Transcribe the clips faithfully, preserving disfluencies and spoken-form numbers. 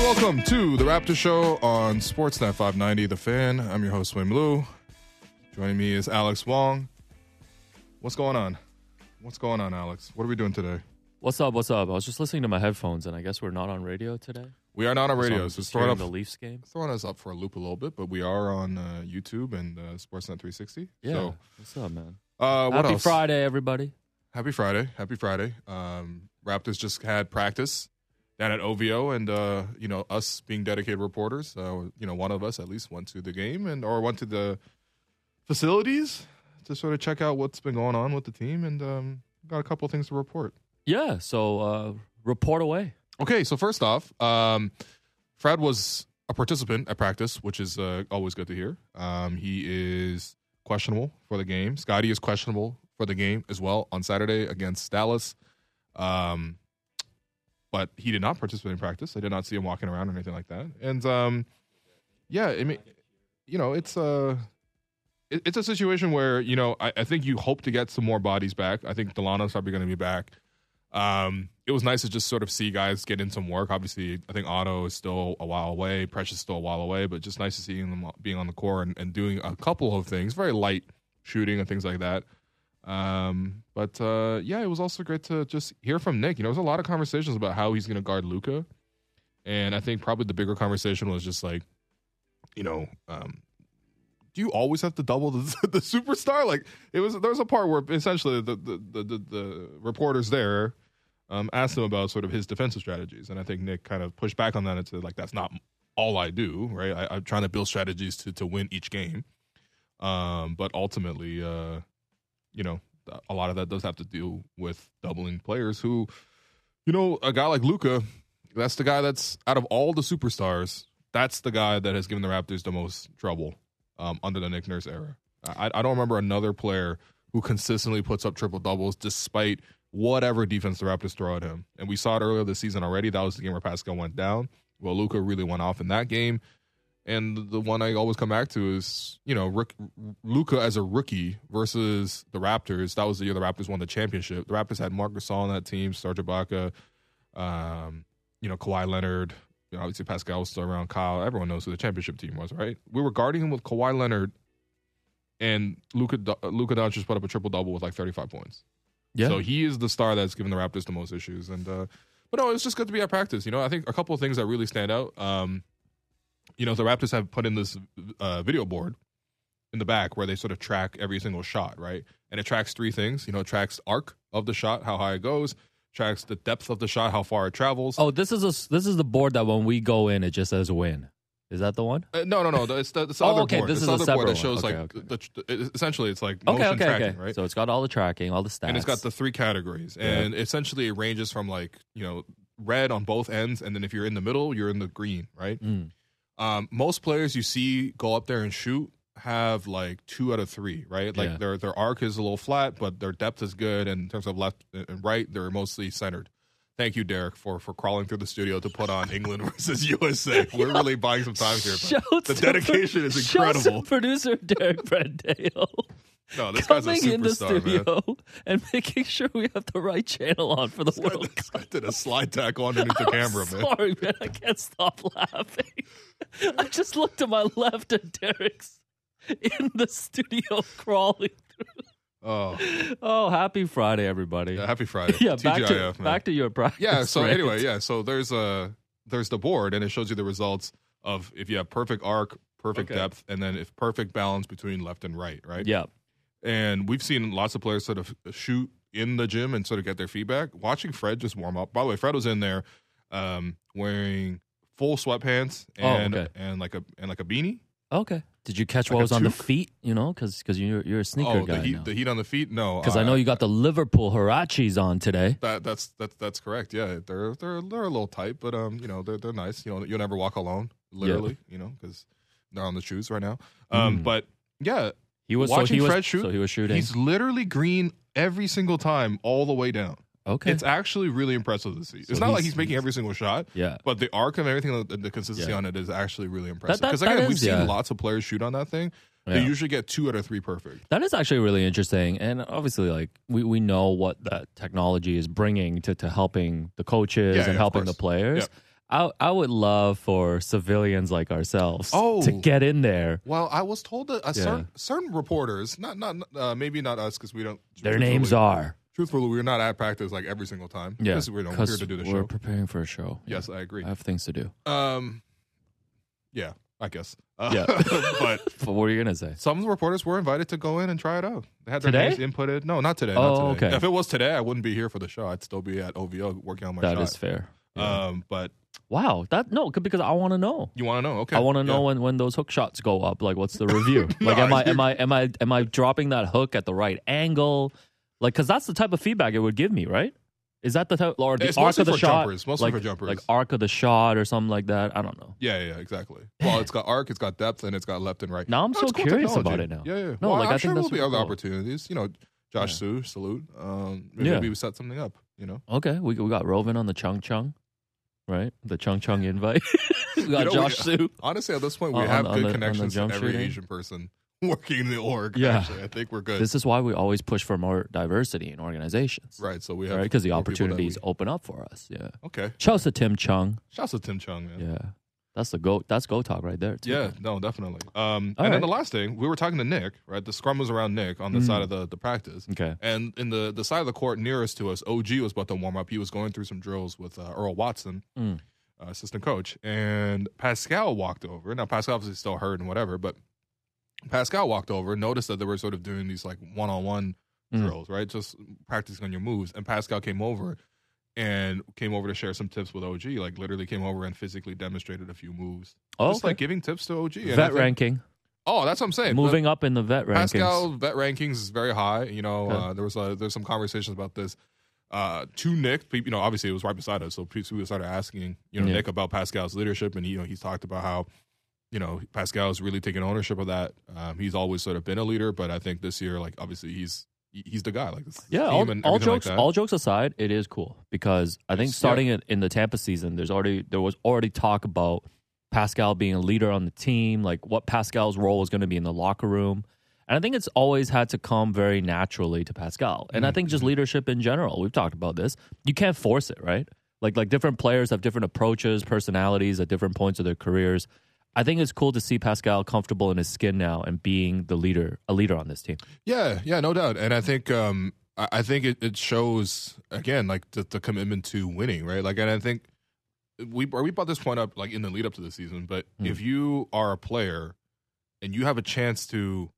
and welcome to the Raptor Show on Sportsnet five ninety, The Fan. I'm your host, Wim Liu. Joining me is Alex Wong. What's going on? What's going on, Alex? What are we doing today? What's up? What's up? I was just listening to my headphones, and I guess we're not on radio today. We are not on radio. So, so throwing up the Leafs game, throwing us up for a loop a little bit, but we are on uh, YouTube and uh, Sportsnet three sixty. Yeah. So, what's up, man? Uh, what Happy else? Friday, everybody. Happy Friday. Happy Friday. Um, Raptors just had practice down at O V O, and uh, you know, us being dedicated reporters, uh, you know, one of us at least went to the game and or went to the facilities to sort of check out what's been going on with the team, and um, got a couple of things to report. Yeah, so uh, report away. Okay, so first off, um, Fred was a participant at practice, which is uh, always good to hear. Um, he is questionable for the game. Scottie is questionable for the game as well on Saturday against Dallas. Um, but he did not participate in practice. I did not see him walking around or anything like that. And, um, yeah, I mean, you know, it's a, it, it's a situation where, you know, I, I think you hope to get some more bodies back. I think Delano's probably going to be back. Um, it was nice to just sort of see guys get in some work. Obviously, I think Otto is still a while away. Precious is still a while away, but just nice to see them being on the court and, and doing a couple of things, very light shooting and things like that. Um, but, uh, yeah, it was also great to just hear from Nick. You know, there was a lot of conversations about how he's going to guard Luka. And I think probably the bigger conversation was just like, you know, um, do you always have to double the, the superstar? Like, it was, there was a part where essentially the, the, the, the, the reporters there, um, asked him about sort of his defensive strategies. And I think Nick kind of pushed back on that and said, like, that's not all I do, right? I, I'm trying to build strategies to, to win each game. Um, but ultimately, uh, you know, a lot of that does have to do with doubling players who, you know, a guy like Luka, that's the guy that's out of all the superstars, that's the guy that has given the Raptors the most trouble um, under the Nick Nurse era. I, I don't remember another player who consistently puts up triple doubles despite whatever defense the Raptors throw at him. And we saw it earlier this season already. That was the game where Pascal went down. Well, Luka really went off in that game. And the one I always come back to is, you know, Luka as a rookie versus the Raptors. That was the year the Raptors won the championship. The Raptors had Marc Gasol on that team, Serge Ibaka, um, you know, Kawhi Leonard. You know, obviously, Pascal was still around. Kyle, everyone knows who the championship team was, right? We were guarding him with Kawhi Leonard, and Luka Luka Doncic put up a triple double with like thirty-five points. Yeah. So he is the star that's given the Raptors the most issues. And uh, but no, it's just good to be at practice. You know, I think a couple of things that really stand out. Um, You know, the Raptors have put in this uh, video board in the back where they sort of track every single shot, right? And it tracks three things. You know, it tracks arc of the shot, how high it goes, tracks the depth of the shot, how far it travels. Oh, this is a, this is the board that when we go in, it just says win. Is that the one? Uh, no, no, no. It's the, it's the oh, other okay. board. This it's is the other separate board that shows okay, like okay. The, the, essentially it's like motion okay, okay, tracking, okay. right? So it's got all the tracking, all the stats, and it's got the three categories, and yeah. essentially it ranges from like you know red on both ends, and then if you're in the middle, you're in the green, right? Mm. Um, most players you see go up there and shoot have like two out of three, right? Like yeah. their their arc is a little flat, but their depth is good. And in terms of left and right, they're mostly centered. Thank you, Derek, for for crawling through the studio to put on England versus U S A. We're Yo, really buying some time here. But the dedication pro- is incredible. Producer Derek Brandeo. No, this Coming guy's a superstar, in the studio man. And making sure we have the right channel on for the this World guy, Cup. I did a slide tackle underneath I'm the camera, sorry, man. Sorry, man. I can't stop laughing. I just looked to my left and Derek's in the studio crawling through. Oh, oh! Happy Friday, everybody! Yeah, happy Friday! Yeah, T G I F, back to man. back to your practice. Yeah. So right? anyway, yeah. So there's uh there's the board, and it shows you the results of if you have perfect arc, perfect okay. depth, and then if perfect balance between left and right, right? Yeah. And we've seen lots of players sort of shoot in the gym and sort of get their feedback. Watching Fred just warm up. By the way, Fred was in there um, wearing full sweatpants and oh, okay. and like a and like a beanie. Okay. Did you catch like what was toque? On the feet? You know, because you're you're a sneaker oh, guy. Oh, the, the heat on the feet. No, because I, I know you got the Liverpool Huaraches on today. That, that's that's that's correct. Yeah, they're they're they're a little tight, but um, you know, they're they're nice. You know, you'll never walk alone, literally. Yeah. You know, because they're on the shoes right now. Um, mm. but yeah. He was watching so he Fred was, shoot. So he was shooting. He's literally green every single time, all the way down. Okay, it's actually really impressive to see. It's so not he's, like he's making every single shot. Yeah, but the arc and everything, the, the consistency yeah. on it is actually really impressive. Because again, is, we've yeah. seen lots of players shoot on that thing. Yeah. They usually get two out of three perfect. That is actually really interesting, and obviously, like we, we know what that technology is bringing to, to helping the coaches yeah, and yeah, helping the players. Yeah. I I would love for civilians like ourselves oh, to get in there. Well, I was told that a yeah. certain, certain reporters, not not uh, maybe not us because we don't. Their names are. Truthfully, we're not at practice like every single time. Yeah, because we're, we're here to do the we're show. We're preparing for a show. Yes, yeah. I agree. I have things to do. Um, yeah, I guess. Uh, yeah, but, but what are you gonna say? Some reporters were invited to go in and try it out. They had their today? names inputted. No, not today. Oh, not today. Okay. If it was today, I wouldn't be here for the show. I'd still be at O V O working on my that shot. That is fair. Yeah. Um, but. Wow, that no, because I want to know. You want to know? Okay, I want to know yeah. when, when those hook shots go up. Like, what's the review? Like, no, am I am I am I am I dropping that hook at the right angle? Like, because that's the type of feedback it would give me, right? Is that the type or the it's arc of the shot? Jumpers, mostly like, for jumpers, like arc of the shot or something like that. I don't know. Yeah, yeah, exactly. Well, it's got arc, it's got depth, and it's got left and right. Now I'm no, so cool curious technology. about it. Now, yeah, yeah. No, well, like, I'm I think sure there'll be other cool. opportunities. You know, Josh yeah. Sue, salute. Um, maybe, yeah. maybe we set something up. You know. Okay, we we got Rovin on the Chung Chung. Right, the Chung Chung invite. We got you know, Josh we, Sue. Honestly, at this point, we on, have on good the, connections to every shooting. Asian person working in the org. Yeah, actually. I think we're good. This is why we always push for more diversity in organizations. Right, so we have because right? the opportunities we... open up for us. Yeah. Okay. Shouts to Tim Chung. Shouts to Tim Chung. Man. Yeah, that's the go. That's go talk right there. Too, yeah. Man. No, definitely. Um, and right. then the last thing we were talking to Nick. Right, the scrum was around Nick on the mm. side of the, the practice. Okay. And in the, the side of the court nearest to us, O G was about to warm up. He was going through some drills with uh, Earl Watson, mm. uh, assistant coach, and Pascal walked over. Now Pascal obviously still hurt and whatever, but Pascal walked over, noticed that they were sort of doing these like one on one drills, right, just practicing on your moves. And Pascal came over. And came over to share some tips with O G. Like, literally came over and physically demonstrated a few moves. Oh, just, okay. like, giving tips to O G. And vet ranking. Oh, that's what I'm saying. Moving the, up in the vet rankings. Pascal vet rankings is very high. You know, okay. uh, there was a, there's some conversations about this. Uh, to Nick, you know, obviously it was right beside us. So people started asking, you know, yeah. Nick about Pascal's leadership. And, you know, he's talked about how, you know, Pascal's really taking ownership of that. Um, he's always sort of been a leader. But I think this year, like, obviously he's. He's the guy, like this. Yeah, all, all jokes, like all jokes aside, it is cool because I think starting yeah. in the Tampa season, there's already there was already talk about Pascal being a leader on the team, like what Pascal's role was going to be in the locker room, and I think it's always had to come very naturally to Pascal. And mm-hmm. I think just leadership in general, we've talked about this. You can't force it, right? Like like different players have different approaches, personalities at different points of their careers. I think it's cool to see Pascal comfortable in his skin now and being the leader, a leader on this team. Yeah, yeah, no doubt. And I think um, I think it, it shows, again, like the, the commitment to winning, right? Like, and I think we we brought this point up like in the lead up to the season, but mm. if you are a player and you have a chance to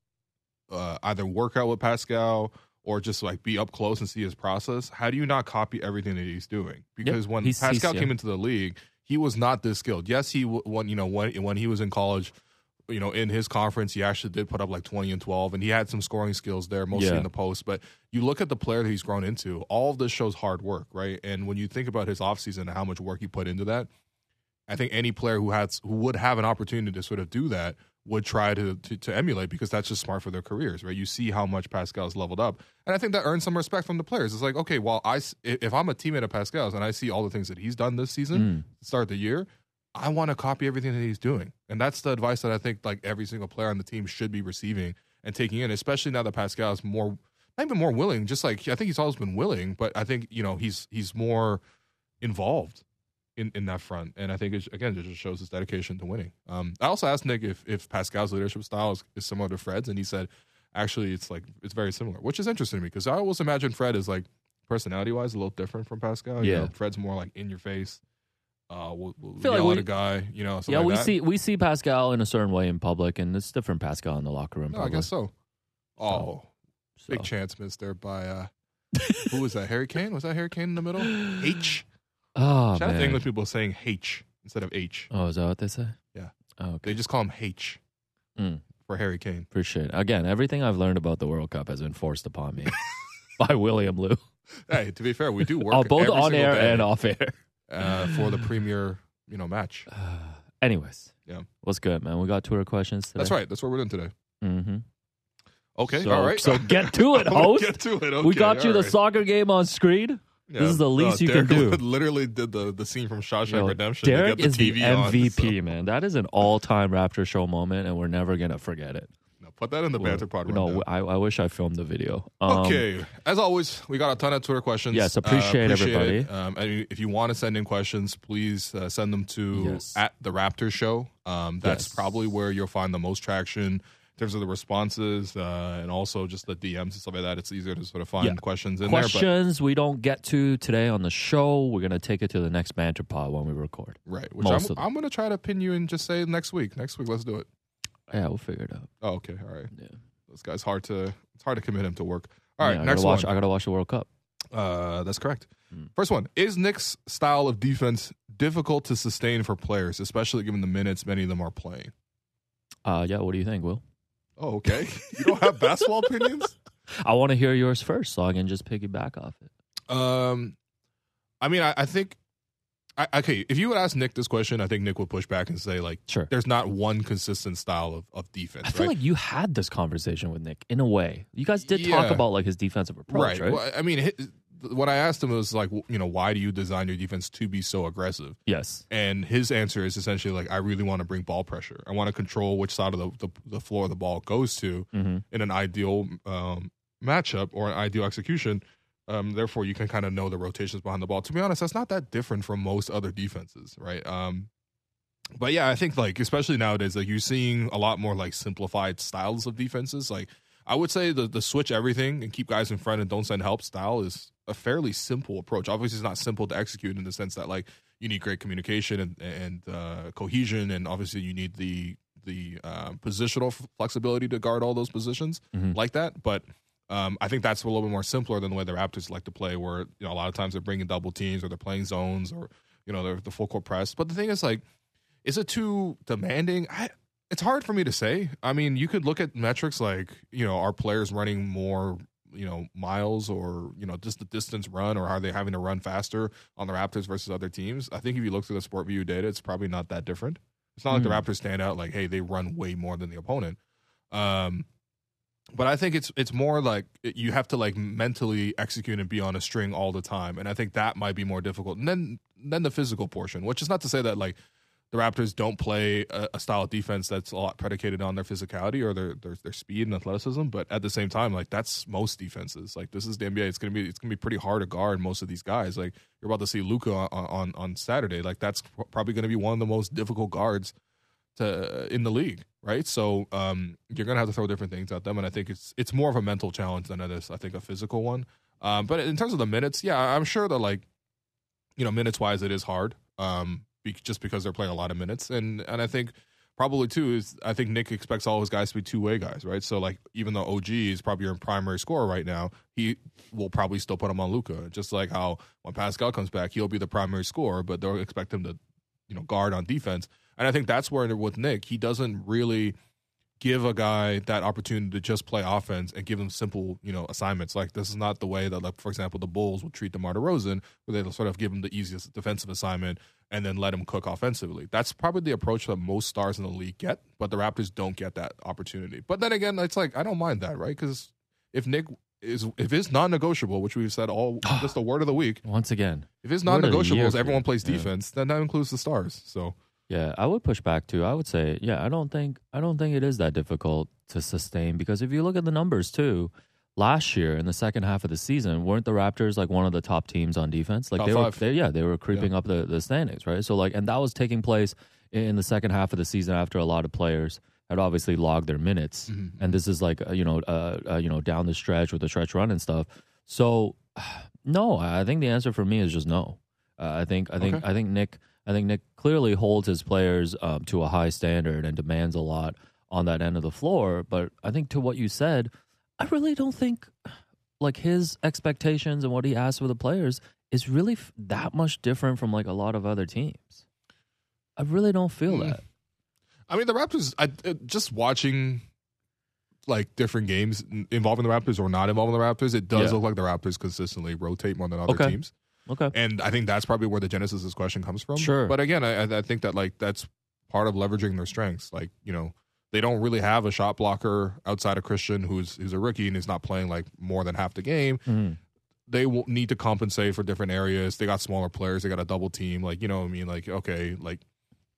uh, either work out with Pascal or just like be up close and see his process, how do you not copy everything that he's doing? Because yep, when he's, Pascal he's, yeah. came into the league, he was not this skilled. Yes, he when you know when when he was in college, you know, in his conference, he actually did put up like twenty and twelve, and he had some scoring skills there, mostly yeah. in the post. But you look at the player that he's grown into. All of this shows hard work, right? And when you think about his offseason and how much work he put into that, I think any player who has who would have an opportunity to sort of do that would try to, to to emulate because that's just smart for their careers, right? You see how much Pascal's leveled up, and I think that earns some respect from the players. It's like, okay, well, I if I'm a teammate of Pascal's and I see all the things that he's done this season, mm. start the year, I want to copy everything that he's doing, and that's the advice that I think like every single player on the team should be receiving and taking in, especially now that Pascal's more not even more willing, just like I think he's always been willing, but I think you know he's he's more involved. In, in that front, and I think it's, again it just shows his dedication to winning. Um, I also asked Nick if, if Pascal's leadership style is, is similar to Fred's, and he said actually it's like it's very similar, which is interesting to me because I always imagine Fred is like personality wise a little different from Pascal. Yeah, you know, Fred's more like in your face, uh, we'll, we'll feel like we, a guy, you know. Yeah, like we that. see we see Pascal in a certain way in public, and it's different Pascal in the locker room. No, probably. I guess so. Oh, so, big so. chance missed there by uh, who was that? Harry Kane? Was that Harry Kane in the middle? H. Oh, shout out to English people saying H instead of H. Oh, is that what they say? Yeah. Oh, okay. They just call him H mm. for Harry Kane. Appreciate it. Again, everything I've learned about the World Cup has been forced upon me by William Liu. Hey, to be fair, we do work oh, both every on air and off air uh, for the premier, you know, match. Uh, anyways, yeah, what's good, man? We got Twitter questions today. That's right. That's what we're doing today. Mm-hmm. Okay. So, all right. So get to it, host. Get to it. Okay, we got you right. the soccer game on screen. Yeah, this is the least uh, you Derek can do. Literally did the, the scene from Shawshank Yo, Redemption. Derek to get the is T V the M V P, on, so. man. That is an all-time Raptor show moment, and we're never going to forget it. No, Put that in the well, banter part. Right no, now. I, I wish I filmed the video. Um, okay. As always, we got a ton of Twitter questions. Yes, appreciate, uh, appreciate everybody. It. Um, and if you want to send in questions, please uh, send them to yes. at the Raptor Show. Um, that's yes. probably where you'll find the most traction in terms of the responses uh, and also just the D Ms and stuff like that. It's easier to sort of find yeah. questions in questions there. Questions we don't get to today on the show. We're going to take it to the next banter pod when we record. Right. Which most I'm, I'm going to try to pin you and just say next week. Next week, let's do it. Yeah, we'll figure it out. Oh, okay, all right. Yeah, this guy's hard to. It's hard to commit him to work. All right, yeah, next watch, one. I gotta watch the World Cup. Uh, that's correct. Mm. First one is Nick's style of defense difficult to sustain for players, especially given the minutes many of them are playing. Uh, yeah. What do you think, Will? Oh, okay. You don't have basketball opinions? I want to hear yours first, so I can just piggyback off it. Um, I mean, I, I think. I, okay, if you would ask Nick this question, I think Nick would push back and say, like, sure. there's not one consistent style of, of defense. I feel right? like you had this conversation with Nick, in a way. You guys did yeah. talk about, like, his defensive approach, right? right? Well, I mean, his, what I asked him was, like, you know, why do you design your defense to be so aggressive? Yes. And his answer is essentially, like, I really want to bring ball pressure. I want to control which side of the, the, the floor the ball goes to mm-hmm. in an ideal um, matchup or an ideal execution. Um, therefore, you can kind of know the rotations behind the ball. To be honest, that's not that different from most other defenses, right? Um, but, yeah, I think, like, especially nowadays, like, you're seeing a lot more, like, simplified styles of defenses. Like, I would say the, the switch everything and keep guys in front and don't send help style is a fairly simple approach. Obviously, it's not simple to execute in the sense that, like, you need great communication and, and uh, cohesion, and obviously you need the, the uh, positional flexibility to guard all those positions mm-hmm. like that. But... Um, I think that's a little bit more simpler than the way the Raptors like to play, where you know a lot of times they're bringing double teams or they're playing zones or you know they're the full court press. But the thing is, like, is it too demanding? I, it's hard for me to say. I mean, you could look at metrics like you know are players running more you know miles or you know just the distance run, or are they having to run faster on the Raptors versus other teams? I think if you look through the SportView data, it's probably not that different. It's not mm. like the Raptors stand out like, hey, they run way more than the opponent. Um, But I think it's it's more like you have to like mentally execute and be on a string all the time, and I think that might be more difficult. And then then the physical portion, which is not to say that like the Raptors don't play a, a style of defense that's a lot predicated on their physicality or their, their their speed and athleticism. But at the same time, like that's most defenses. Like this is the N B A. It's gonna be it's gonna be pretty hard to guard most of these guys. Like you're about to see Luka on on, on Saturday. Like that's probably gonna be one of the most difficult guards to in the league, right? So um, you're gonna have to throw different things at them, and I think it's it's more of a mental challenge than it is, I think, a physical one. Um, but in terms of the minutes, yeah, I'm sure that like, you know, minutes wise, it is hard, um, be, just because they're playing a lot of minutes, and and I think probably too is I think Nick expects all his guys to be two way guys, right? So like, even though O G is probably your primary scorer right now, he will probably still put him on Luka, just like how when Pascal comes back, he'll be the primary scorer, but they'll expect him to, you know, guard on defense. And I think that's where, with Nick, he doesn't really give a guy that opportunity to just play offense and give him simple, you know, assignments. Like, this is not the way that, like, for example, the Bulls would treat DeMar DeRozan, where they'll sort of give him the easiest defensive assignment and then let him cook offensively. That's probably the approach that most stars in the league get, but the Raptors don't get that opportunity. But then again, it's like, I don't mind that, right? Because if Nick is, if it's non-negotiable, which we've said all, just the word of the week. Once again. If it's non-negotiables, everyone plays defense, yeah. then that includes the stars, so... Yeah, I would push back too. I would say, yeah, I don't think I don't think it is that difficult to sustain, because if you look at the numbers too, last year in the second half of the season, weren't the Raptors like one of the top teams on defense? Like top they five. were, they, yeah, they were creeping yeah. up the, the standings, right? So like, and that was taking place in the second half of the season after a lot of players had obviously logged their minutes, mm-hmm. and this is like you know, uh, uh, you know, down the stretch with the stretch run and stuff. So, no, I think the answer for me is just no. Uh, I think I think okay. I think Nick. I think Nick clearly holds his players um, to a high standard and demands a lot on that end of the floor. But I think to what you said, I really don't think like his expectations and what he asks for the players is really f- that much different from like a lot of other teams. I really don't feel mm. that. I mean, the Raptors, I, just watching like different games involving the Raptors or not involving the Raptors, it does yeah. look like the Raptors consistently rotate more than other okay. teams. Okay, and I think that's probably where the genesis of this question comes from. Sure, but again, I, I think that like that's part of leveraging their strengths. Like you know, they don't really have a shot blocker outside of Christian, who's who's a rookie and is not playing like more than half the game. Mm-hmm. They will need to compensate for different areas. They got smaller players. They got a double team. Like you know, what I mean, like okay, like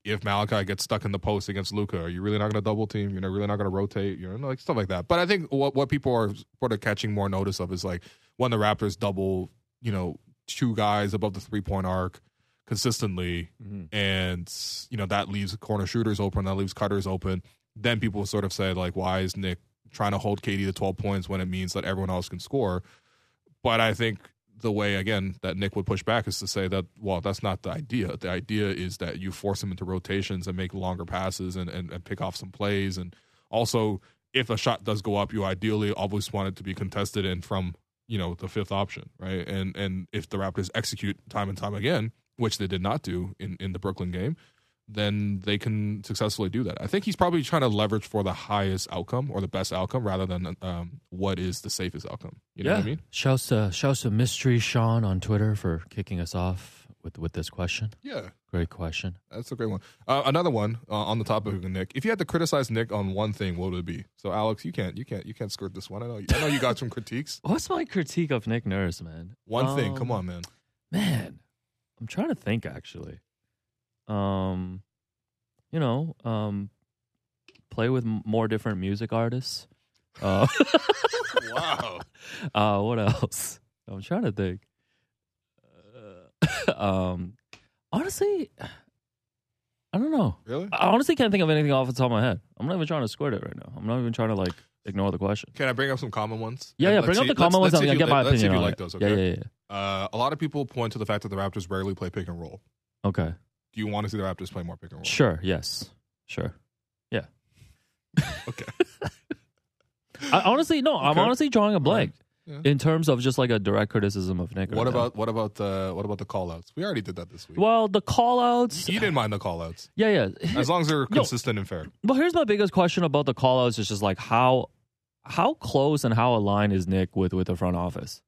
if Malachi gets stuck in the post against Luka, are you really not going to double team? You know, really not going to rotate? You know, like stuff like that. But I think what what people are sort of catching more notice of is like when the Raptors double, you know, two guys above the three point arc consistently, mm-hmm. and you know that leaves corner shooters open, that leaves cutters open. Then people sort of say like, why is Nick trying to hold K D to twelve points when it means that everyone else can score? But I think the way, again, that Nick would push back is to say that, well, that's not the idea. The idea is that you force him into rotations and make longer passes and, and, and pick off some plays. And also, if a shot does go up, you ideally always want it to be contested and from, you know, the fifth option, right? And and if the Raptors execute time and time again, which they did not do in, in the Brooklyn game, then they can successfully do that. I think he's probably trying to leverage for the highest outcome or the best outcome rather than um, what is the safest outcome. You know yeah. what I mean? Shouts to, shouts to Mystery Sean on Twitter for kicking us off with, with this question. Yeah. Great question. That's a great one. Uh, another one uh, on the topic of Nick. If you had to criticize Nick on one thing, what would it be? So, Alex, you can't you can't, you can't skirt this one. I know, I know you got some critiques. What's my critique of Nick Nurse, man? One um, thing. Come on, man. Man, I'm trying to think, actually. Um, you know, um, play with m- more different music artists. Uh, wow. Uh, what else? I'm trying to think. Uh, um, honestly, I don't know. Really? I honestly can't think of anything off the top of my head. I'm not even trying to squirt it right now. I'm not even trying to like ignore the question. Can I bring up some common ones? Yeah, yeah. Bring up the common ones. I get my opinion. Let's see if you like those. Okay. Yeah, yeah, yeah. Uh, a lot of people point to the fact that the Raptors rarely play pick and roll. Okay. Do you want to see the Raptors play more pick and roll? Sure, yes. Sure. Yeah. Okay. I honestly, no, okay. I'm honestly drawing a blank right. yeah. in terms of just like a direct criticism of Nick. What right about now. what about the what about the call outs? We already did that this week. Well, the call outs. You didn't mind the call outs. Yeah, yeah. As long as they're consistent no, and fair. But here's my biggest question about the call outs is just like how how close and how aligned is Nick with, with the front office?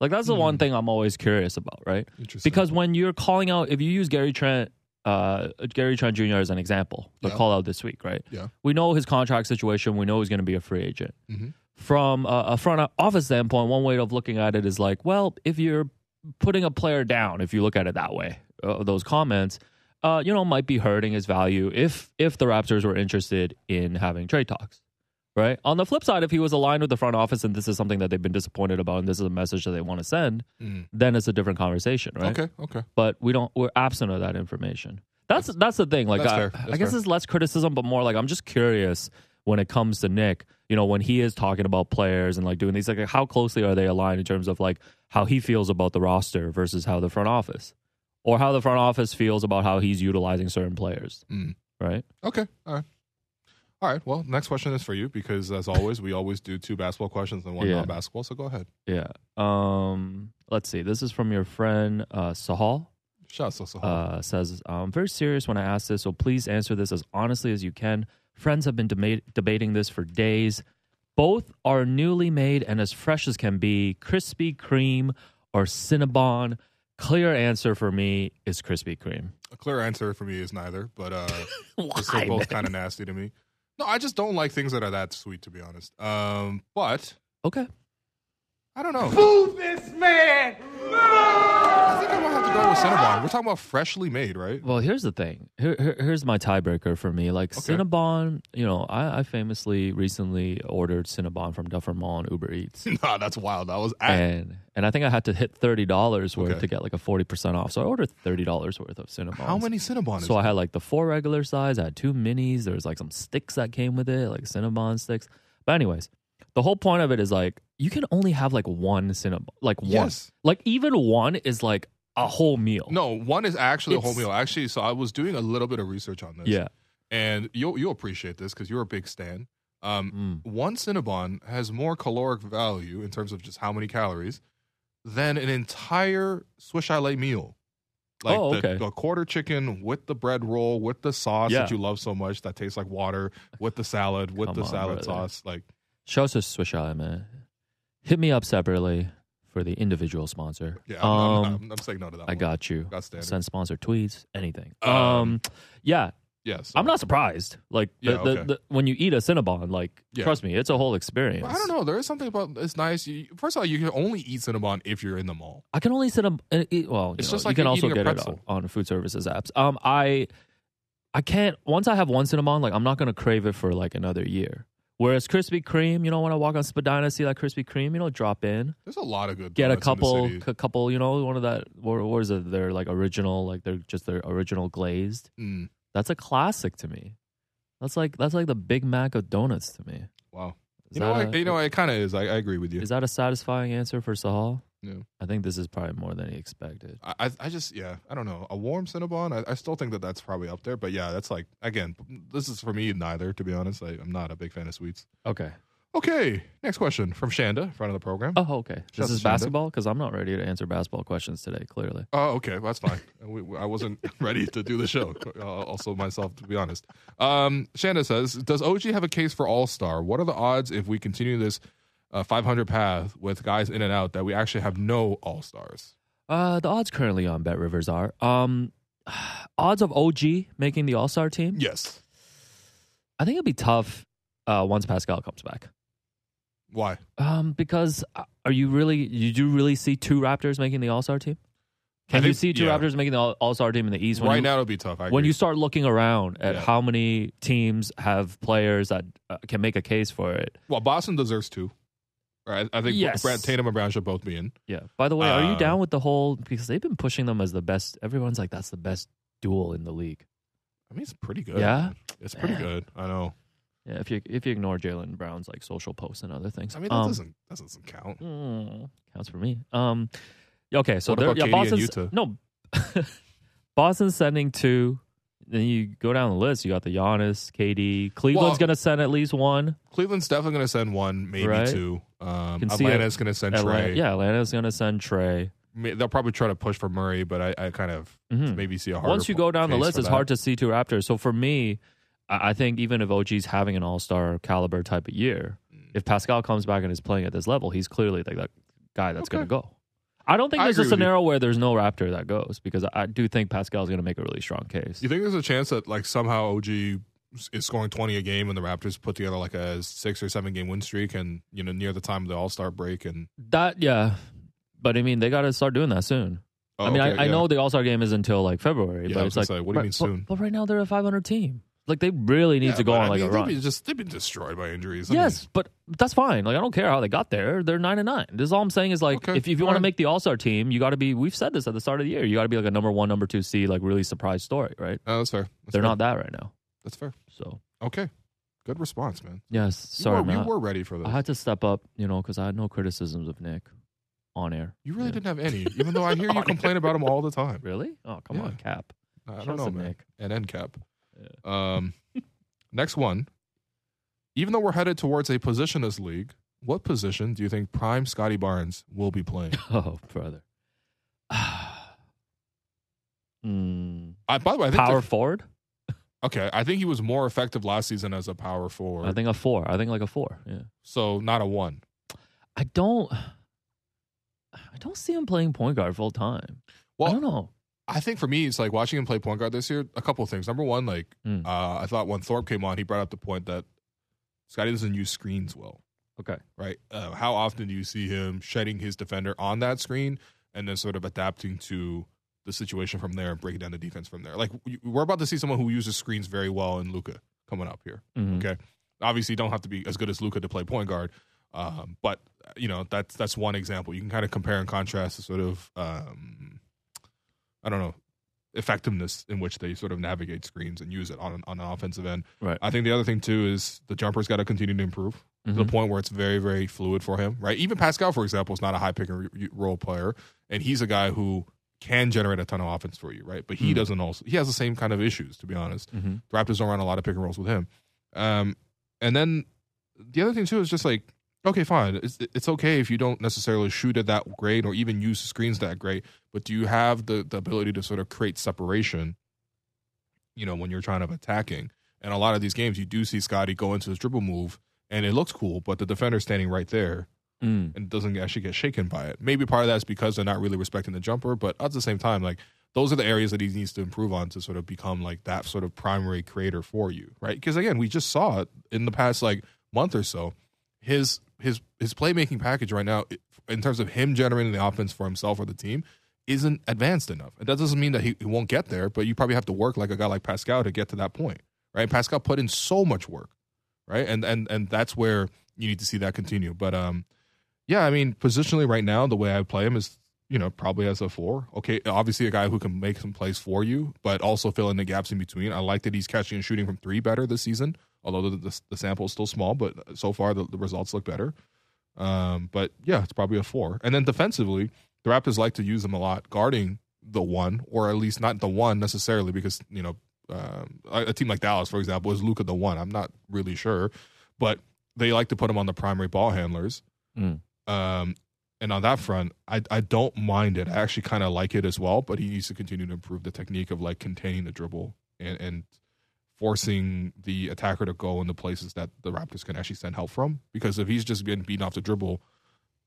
Like that's the mm. one thing I'm always curious about, right? Because when you're calling out, if you use Gary Trent Uh, Gary Trent Junior as an example, the yeah. call out this week, right? Yeah. We know his contract situation. We know he's going to be a free agent. Mm-hmm. From a, a front office standpoint, one way of looking at it is like, well, if you're putting a player down, if you look at it that way, uh, those comments, uh, you know, might be hurting his value if if the Raptors were interested in having trade talks, right? On the flip side, if he was aligned with the front office and this is something that they've been disappointed about and this is a message that they want to send, mm. then it's a different conversation, right? Okay, okay. But we don't, we're absent of that information. That's that's, that's the thing. Like, I, I guess fair. It's less criticism, but more like I'm just curious when it comes to Nick, you know, when he is talking about players and like doing these, like how closely are they aligned in terms of like how he feels about the roster versus how the front office or how the front office feels about how he's utilizing certain players, mm. right? Okay, all right. All right, well, next question is for you because, as always, we always do two basketball questions and one yeah. non-basketball, so go ahead. Yeah. Um, let's see. This is from your friend, uh, Sahal. Shouts to Sahal. Uh, says, I'm very serious when I ask this, so please answer this as honestly as you can. Friends have been deba- debating this for days. Both are newly made and as fresh as can be. Krispy Kreme or Cinnabon? Clear answer for me is Krispy Kreme. A clear answer for me is neither, but uh, they're both kind of nasty to me. No, I just don't like things that are that sweet, to be honest. Um, but okay, I don't know. Move this man. Move! I think I'm gonna have to go with Cinnabon. We're talking about freshly made, right? Well, here's the thing. Here, here here's my tiebreaker for me. Like okay. Cinnabon, you know, I, I famously recently ordered Cinnabon from Duffer Mall on Uber Eats. Nah, that's wild. That was at- and and I think I had to hit thirty dollars worth okay. to get like a forty percent off. So I ordered thirty dollars worth of Cinnabon. How many Cinnabon? So there? I had like the four regular size. I had two minis. There was like some sticks that came with it, like Cinnabon sticks. But anyways. The whole point of it is like you can only have like one Cinnabon, like one, yes. like even one is like a whole meal. No, one is actually it's, a whole meal. Actually, so I was doing a little bit of research on this. Yeah, and you'll you'll appreciate this because you're a big stan. Um, mm. One Cinnabon has more caloric value in terms of just how many calories than an entire Swiss Chalet meal. Like oh, okay. the, the quarter chicken with the bread roll, with the sauce yeah. that you love so much that tastes like water, with the salad, with Come the on, salad brother. Sauce, like. Shout out to Swiss Chalet, man. Hit me up separately for the individual sponsor. Yeah, I'm, um, I'm, I'm, I'm saying no to that I one. Got you. Got Send sponsor tweets, anything. Um, um Yeah. Yes. Yeah, I'm not surprised. Like, the, yeah, okay. the, the, when you eat a Cinnabon, like, yeah. trust me, it's a whole experience. Well, I don't know. There is something about it's nice. You, first of all, you can only eat Cinnabon if you're in the mall. I can only Cinnabon. Well, it's you know, just like you can also get it on, on food services apps. Um, I... I can't, once I have one Cinnabon, like, I'm not going to crave it for, like, another year. Whereas Krispy Kreme, you know, when I walk on Spadina, see that Krispy Kreme, you know, drop in. There's a lot of good. Get a couple, a couple, you know, one of that, what, what is it? They're, like, original, like, they're just their original glazed. Mm. That's a classic to me. That's like, that's like the Big Mac of donuts to me. Wow. Is you know, a, I, you know, it kind of is. I, I agree with you. Is that a satisfying answer for Sahal? Yeah. I think this is probably more than he expected. I I just, yeah, I don't know. A warm Cinnabon, I, I still think that that's probably up there. But yeah, that's like, again, this is for me neither, to be honest. I, I'm not a big fan of sweets. Okay. Okay. Next question from Shanda, friend of the program. Oh, okay. This is basketball? Because I'm not ready to answer basketball questions today, clearly. Oh, okay. Well, that's fine. we, we, I wasn't ready to do the show. Uh, also myself, to be honest. Um, Shanda says, does O G have a case for All-Star? What are the odds if we continue this Uh, five hundred path with guys in and out that we actually have no all-stars? Uh, the odds currently on Bet Rivers are um, odds of O G making the all-star team. Yes, I think it'll be tough uh, once Pascal comes back. Why? Um, because are you really? You do really see two Raptors making the all-star team? Can think, you see two yeah. Raptors making the all-star team in the East? When right you, now it'll be tough. I when agree. You start looking around at yeah. how many teams have players that uh, can make a case for it. Well, Boston deserves two. Right. I think yes. Brad, Tatum and Brown should both be in. Yeah. By the way, are uh, you down with the whole, because they've been pushing them as the best. Everyone's like, that's the best duel in the league. I mean, it's pretty good. Yeah. It's Man. pretty good. I know. Yeah. If you if you ignore Jaylen Brown's like social posts and other things, I mean, that um, doesn't that doesn't count. Mm, counts for me. Um. Okay. So there. Yeah. Boston's no. Boston's sending two. Then you go down the list. You got the Giannis, K D. Cleveland's well, going to send at least one. Cleveland's definitely going to send one, maybe right? two. Um, Atlanta's going to send Atlanta, Trey. Yeah, Atlanta's going to send Trey. They'll probably try to push for Murray, but I, I kind of mm-hmm. maybe see a harder Once you go down the list, it's that. hard to see two Raptors. So for me, I think even if O G's having an all-star caliber type of year, mm. if Pascal comes back and is playing at this level, he's clearly like that guy that's okay. going to go. I don't think there's a scenario where there's no Raptor that goes, because I do think Pascal's going to make a really strong case. You think there's a chance that like somehow O G is scoring twenty a game and the Raptors put together like a six or seven game win streak, and you know, near the time of the All-Star break and that? Yeah, but I mean they got to start doing that soon. Oh, I mean, okay, I, I yeah. know the All-Star game is until like February, yeah, but it's like say, what do you mean soon? But, but right now they're a five hundred team. Like they really need yeah, to go on I mean, like a run. Be just, they've been destroyed by injuries. I yes, mean. But that's fine. Like I don't care how they got there. They're nine and nine. This is all I'm saying is like okay, if, if you want to make the All-Star team, you got to be. We've said this at the start of the year. You got to be like a number one, number two seed, like really surprise story, right? Oh, that's fair. That's They're fair. not that right now. That's fair. So okay, good response, man. Yes, sorry, you were, Matt. We were ready for this. I had to step up, you know, because I had no criticisms of Nick on air. You really yeah. didn't have any, even though I hear you complain air. about him all the time. Really? Oh, come yeah. on, Cap. I don't Shout know, man. Nick. And end Cap. Yeah. Um, next one. Even though we're headed towards a positionless league, what position do you think prime Scottie Barnes will be playing? Oh, brother. mm. I, by the way, I think power forward. Okay, I think he was more effective last season as a power forward. I think a four. I think like a four. Yeah. So not a one. I don't. I don't see him playing point guard full time. Well, I don't know. I think for me, it's like watching him play point guard this year, a couple of things. Number one, like mm. uh, I thought when Thorpe came on, he brought up the point that Scottie doesn't use screens well. Okay. Right? Uh, how often do you see him shedding his defender on that screen and then sort of adapting to the situation from there and breaking down the defense from there? Like, we're about to see someone who uses screens very well in Luka coming up here. Mm-hmm. Okay? Obviously, you don't have to be as good as Luka to play point guard, um, but, you know, that's, that's one example. You can kind of compare and contrast the sort of... Um, I don't know, effectiveness in which they sort of navigate screens and use it on an, on an offensive end. Right. I think the other thing, too, is the jumper's got to continue to improve mm-hmm. to the point where it's very, very fluid for him, right? Even Pascal, for example, is not a high pick and re- roll player, and he's a guy who can generate a ton of offense for you, right? But he mm-hmm. doesn't also – he has the same kind of issues, to be honest. Mm-hmm. The Raptors don't run a lot of pick and rolls with him. Um, and then the other thing, too, is just like, okay, fine. It's, it's okay if you don't necessarily shoot at that great or even use screens that great, but do you have the, the ability to sort of create separation, you know, when you're trying to attacking? And a lot of these games, you do see Scottie go into his dribble move, and it looks cool, but the defender's standing right there mm. and doesn't actually get shaken by it. Maybe part of that's because they're not really respecting the jumper, but at the same time, like, those are the areas that he needs to improve on to sort of become, like, that sort of primary creator for you, right? Because, again, we just saw it in the past, like, month or so. His... His his playmaking package right now, in terms of him generating the offense for himself or the team, isn't advanced enough. And that doesn't mean that he, he won't get there, but you probably have to work like a guy like Pascal to get to that point, right? Pascal put in so much work, right? And and and that's where you need to see that continue. But um, yeah, I mean, positionally right now, the way I play him is, you know, probably as a four. Okay, obviously a guy who can make some plays for you, but also fill in the gaps in between. I like that he's catching and shooting from three better this season, although the, the, the sample is still small, but so far the, the results look better. Um, but yeah, it's probably a four. And then defensively, the Raptors like to use him a lot guarding the one, or at least not the one necessarily, because, you know, um, a team like Dallas, for example, is Luka the one? I'm not really sure, but they like to put him on the primary ball handlers. Mm. Um, and on that front, I, I don't mind it. I actually kind of like it as well, but he needs to continue to improve the technique of like containing the dribble and, and forcing the attacker to go into places that the Raptors can actually send help from. Because if he's just getting beaten off the dribble,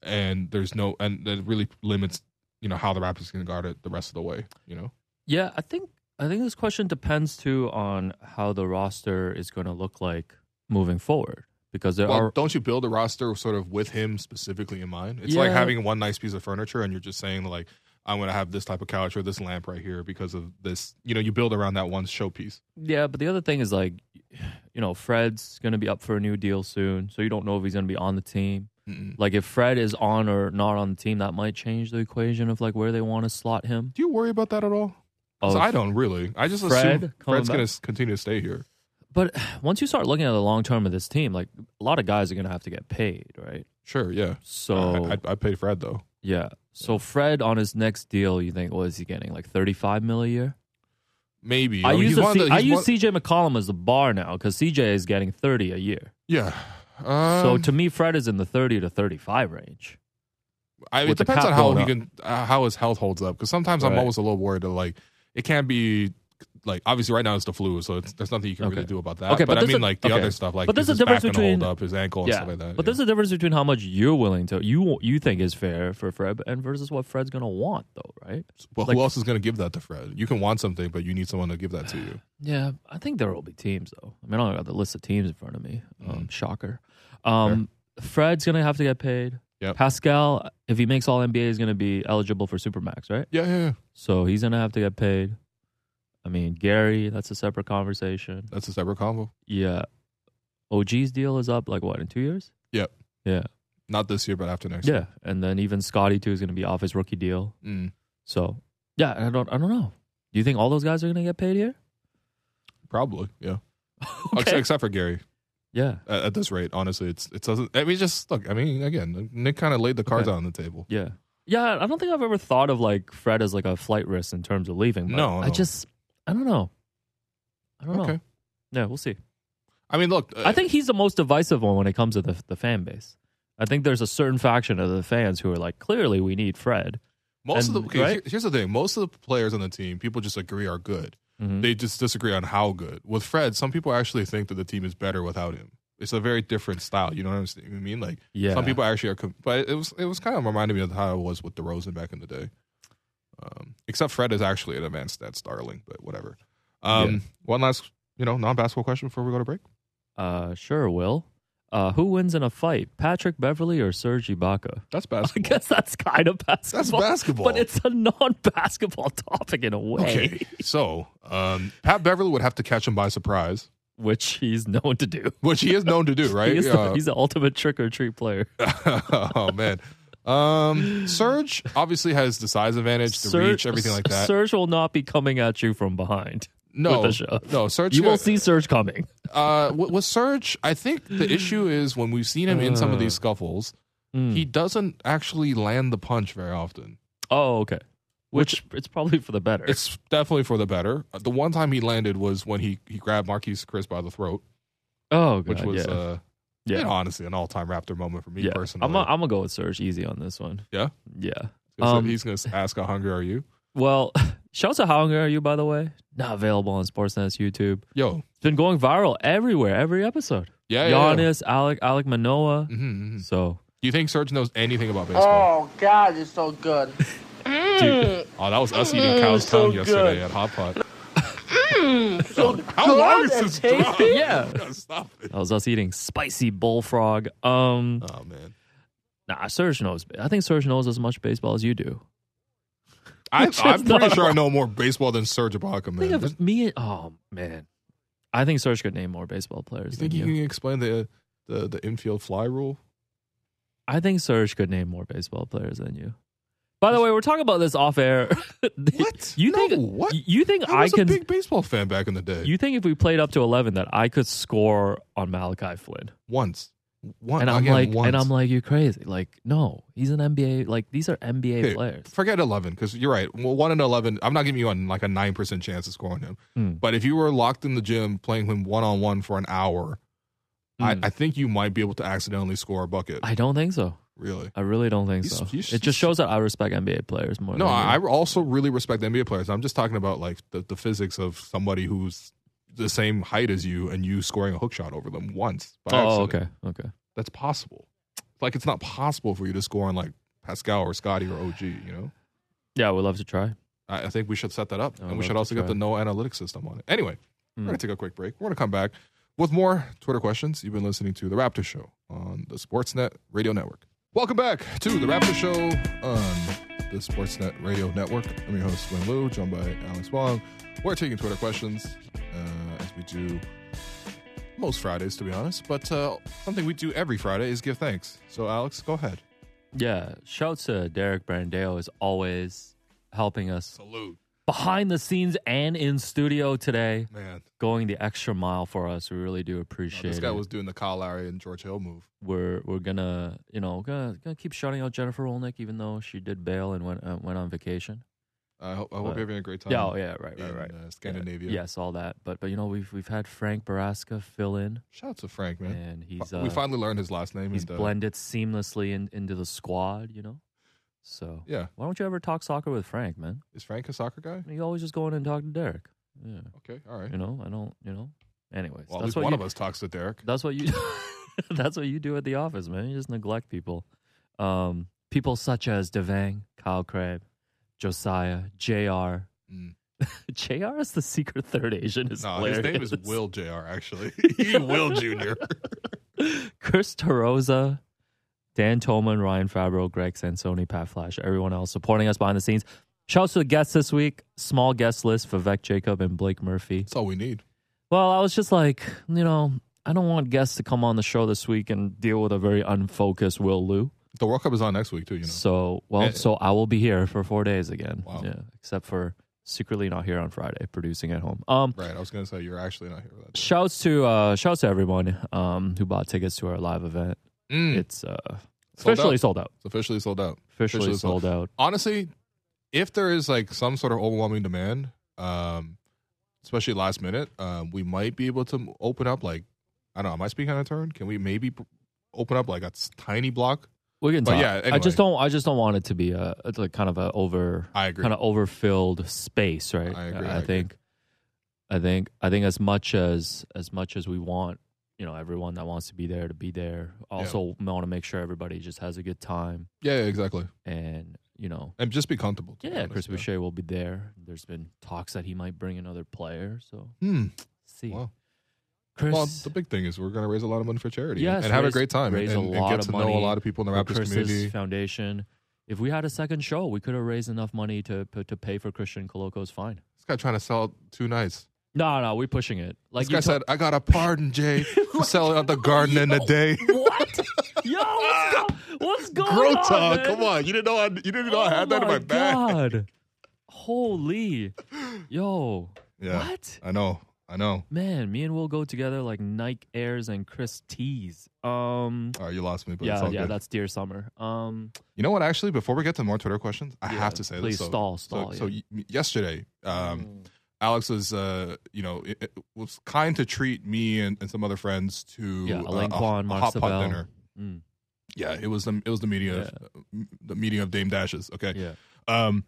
and there's no, and that really limits, you know, how the Raptors can guard it the rest of the way, you know? Yeah, I think I think this question depends too on how the roster is going to look like moving forward. Because there well, are don't you build a roster sort of with him specifically in mind? It's yeah. like having one nice piece of furniture and you're just saying like, I'm going to have this type of couch or this lamp right here because of this. You know, you build around that one showpiece. Yeah, but the other thing is like, you know, Fred's going to be up for a new deal soon, so you don't know if he's going to be on the team. Mm-mm. Like if Fred is on or not on the team, that might change the equation of like where they want to slot him. Do you worry about that at all? Because I don't really. I just Fred assume Fred's going to continue to stay here. But once you start looking at the long term of this team, like a lot of guys are going to have to get paid, right? Sure, yeah. So uh, I, I pay Fred though. Yeah. So Fred on his next deal, you think, what is he getting? Like thirty-five mil a year? Maybe. I, I mean, use, C- the, I use one... C J McCollum as the bar now because C J is getting thirty a year. Yeah. Um, so to me, Fred is in the thirty to thirty-five range. I, it depends on how he can, uh, how his health holds up. Because sometimes right. I'm always a little worried that like it can't be. Like obviously, right now it's the flu, so it's, there's nothing you can okay. really do about that. Okay, but, but I mean, a, like the okay. other stuff, like but there's a difference between hold up his ankle and yeah, stuff like that. But yeah. there's a difference between how much you're willing to you you think is fair for Fred and versus what Fred's gonna want, though, right? Well, like, who else is gonna give that to Fred? You can want something, but you need someone to give that to you. Yeah, I think there will be teams though. I mean, I don't got the list of teams in front of me. Um, mm. Shocker. Um, Fred's gonna have to get paid. Yep. Pascal, if he makes All N B A, is gonna be eligible for Supermax, right? Yeah, yeah, yeah. So he's gonna have to get paid. I mean, Gary, that's a separate conversation. That's a separate combo. Yeah. O G's deal is up, like, what, in two years? Yep. Yeah. Not this year, but after next yeah. year. Yeah. And then even Scottie, too, is going to be off his rookie deal. Mm. So, yeah, I don't I don't know. Do you think all those guys are going to get paid here? Probably, yeah. okay. Except for Gary. Yeah. At, at this rate, honestly, it's it doesn't... I mean, just, look, I mean, again, Nick kind of laid the cards okay. out on the table. Yeah. Yeah, I don't think I've ever thought of, like, Fred as, like, a flight risk in terms of leaving. But no, no. I just... I don't know. I don't okay. know. Yeah, we'll see. I mean, look. Uh, I think he's the most divisive one when it comes to the, the fan base. I think there's a certain faction of the fans who are like, clearly we need Fred. Most and, of the okay, right? Here's the thing. Most of the players on the team, people just agree are good. Mm-hmm. They just disagree on how good. With Fred, some people actually think that the team is better without him. It's a very different style. You know what I mean? Like, yeah. Some people actually are. But it was it was kind of reminding me of how it was with DeRozan back in the day. Um, except Fred is actually an advanced stats darling, but whatever. Um, yeah. One last, you know, non-basketball question before we go to break. Uh, sure, Will. Uh, who wins in a fight, Patrick Beverley or Serge Ibaka? That's basketball. I guess that's kind of basketball. That's basketball, but it's a non-basketball topic in a way. Okay, so um, Pat Beverley would have to catch him by surprise. Which he's known to do. Which he is known to do, right? he uh, the, he's the ultimate trick-or-treat player. oh, man. Um, Serge obviously has the size advantage, the Serge, reach, everything like that. Serge will not be coming at you from behind. No, with a shove. no, Serge. You won't see Serge coming. Uh, with Serge, I think the issue is when we've seen him uh, in some of these scuffles, mm. he doesn't actually land the punch very often. Oh, okay. Which, Which it's probably for the better. It's definitely for the better. The one time he landed was when he he grabbed Marquise Chris by the throat. Oh, God, which was yeah. uh. Yeah, you know, honestly, an all-time Raptor moment for me yeah. personally. I'm going to go with Serge easy on this one. Yeah? Yeah. Um, he's going to ask, how hungry are you? Well, shouts out, how hungry are you, by the way? Not available on Sportsnet's YouTube. Yo. It's been going viral everywhere, every episode. Yeah, Giannis, yeah. Alec, Alec Manoa. Mm-hmm, mm-hmm. So, do you think Serge knows anything about baseball? Oh, God, it's so good. Dude, oh, that was us mm, eating cow's tongue so yesterday good. At Hot Pot. Mm, so how long is this drop? Yeah, stop it. That was us eating spicy bullfrog. Um, oh man, nah, Serge knows. I think Serge knows as much baseball as you do. I, I'm pretty sure I know more baseball than Serge Ibaka, man. Think of me. Oh, man. I think Serge could name more baseball players you than you. You think you can explain the, the, the infield fly rule? I think Serge could name more baseball players than you. By the way, we're talking about this off air. What? You think, no, what? You think I, was I can... I was a big baseball fan back in the day. You think if we played up to eleven that I could score on Malachi Flynn? Once. One, and I'm again, like, once. and I'm like, you're crazy. Like, no, he's an N B A. Like, these are N B A okay, players. Forget eleven because you're right. Well, one and eleven. I'm not giving you a, like a nine percent chance of scoring him. Mm. But if you were locked in the gym playing him one on one for an hour, mm. I, I think you might be able to accidentally score a bucket. I don't think so. Really, I really don't think he's, so. He's, it just shows that I respect N B A players more. No, than I, I also really respect N B A players. I'm just talking about like the, the physics of somebody who's the same height as you and you scoring a hook shot over them once by oh accident. okay okay that's possible. Like, it's not possible for you to score on like Pascal or Scottie or O G, you know. Yeah, we'd love to try. I, I think we should set that up, and we should also get the no analytics system on it. Anyway, mm. we're gonna take a quick break. We're gonna come back with more Twitter questions. You've been listening to The Raptor Show on the Sportsnet Radio Network. Welcome back to The Raptor Show on the Sportsnet Radio Network. I'm your host, Win Liu, joined by Alex Wong. We're taking Twitter questions uh, as we do most Fridays, to be honest. But uh, something we do every Friday is give thanks. So, Alex, go ahead. Yeah. Shout to Derek Brandeo, is always helping us. Salute. Behind the scenes and in studio today. Man. Going the extra mile for us. We really do appreciate it. No, this guy it. was doing the Kyle Lowry and George Hill move. We're we're going to, you know, gonna, gonna keep shouting out Jennifer Olnick, even though she did bail and went uh, went on vacation. I hope, I hope but, you're having a great time. Yeah, oh, yeah, right, right, right. In, uh, Scandinavia. Yeah, yes, all that. But but you know, we've we've had Frank Baraska fill in. Shout out to Frank, man. And he's uh, we finally learned his last name. He's and, uh, blended seamlessly in, into the squad, you know. So yeah, why don't you ever talk soccer with Frank, man? Is Frank a soccer guy? You always just go in and talk to Derek. Yeah. Okay. All right. You know, I don't. You know. Anyways, well, that's at least what one you, of us talks to Derek. That's what you. That's what you do at the office, man. You just neglect people. Um, people such as Devang, Kyle Craig, Josiah, J R. Mm. J R is the secret third Asian. Is no, hilarious. His name is Will J R, actually. Will Junior Chris Tarosa, Dan Tolman, Ryan Fabro, Greg Sansoni, Pat Flash, everyone else supporting us behind the scenes. Shout out to the guests this week. Small guest list, Vivek Jacob and Blake Murphy. That's all we need. Well, I was just like, you know, I don't want guests to come on the show this week and deal with a very unfocused Will Liu. The World Cup is on next week too, you know. So well, and, so I will be here for four days again. Wow. Yeah, except for secretly not here on Friday, producing at home. Um, right. I was going to say you're actually not here for that day. Shouts to uh, shouts to everyone um, who bought tickets to our live event. Mm. It's uh, officially sold out. sold out. It's officially sold out. Officially, officially sold, sold out. Honestly, if there is like some sort of overwhelming demand, um, especially last minute, um, we might be able to open up. Like, I don't know. Am I speaking on a turn? Can we maybe open up like a tiny block? We can but talk. Yeah, anyway. I just don't. I just don't want it to be a, a kind of a over. I agree. Kind of overfilled space, right? I agree. I, I, I think. Agree. I think. I think as much as as much as we want, you know, everyone that wants to be there to be there. Also, yeah. want to make sure everybody just has a good time. Yeah, exactly. And you know, and just be comfortable. Yeah, be Chris Boucher yeah. will be there. There's been talks that he might bring another player. So hmm. let's see. Wow. Chris, well, the big thing is we're going to raise a lot of money for charity yes, and have raise, a great time and, and, and get to know a lot of people in the Raptors Chris's community. Foundation. If we had a second show, we could have raised enough money to to pay for Christian Koloko's fine. This guy trying to sell two nights. No, no, we're pushing it. Like this guy t- said, I got a pardon, Jay, for selling out the garden Yo, in a day. What? Yo, what's, go- what's going Girl on, talk, man? Come on. You didn't know I, you didn't know oh I had that in my God. bag. Holy. Yo. Yeah, what? I know. I know. Man, me and Will go together like Nike Airs and Chris T's. Um, all right, you lost me, but yeah, it's all yeah, good. That's Dear Summer. Um, you know what, actually, before we get to more Twitter questions, I yeah, have to say please this. Please so, stall, stall. So, yeah. so yesterday, um, mm. Alex was, uh, you know, it, it was kind to treat me and, and some other friends to yeah, uh, a, Kwan, a, a hot pot dinner. Mm. Yeah, it was the it was the meeting yeah. of the meeting of Dame Dashes. Okay, yeah, um,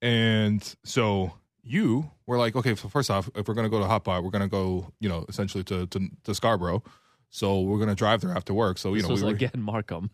and so. You were like, okay, so first off, if we're going to go to Hot Pot, we're going to go, you know, essentially to, to, to Scarborough. So we're going to drive there after work. So, you this know, was we were again Markham.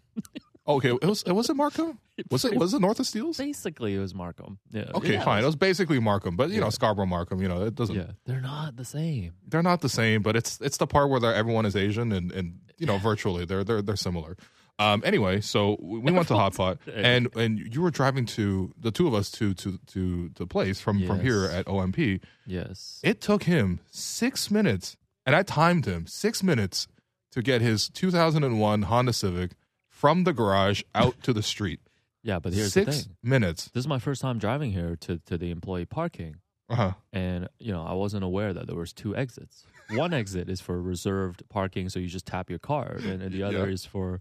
Okay. It was, was it Markham? Was it, was it north of Steeles? Basically, it was Markham. Yeah. Okay, yeah, fine. It was, it was basically Markham, but, you yeah. know, Scarborough Markham, you know, it doesn't. Yeah. They're not the same. They're not the same, but it's it's the part where everyone is Asian and, and you know, yeah. virtually they're, they're, they're similar. Um, anyway, so we went to Hot Pot, and, and you were driving to the two of us to to to the place from, yes. from here at O M P. Yes, it took him six minutes, and I timed him six minutes to get his two thousand one Honda Civic from the garage out to the street. Yeah, but here's six the thing: six minutes. This is my first time driving here to to the employee parking, uh-huh. and you know I wasn't aware that there was two exits. One exit is for reserved parking, so you just tap your card, and, and the other yeah. is for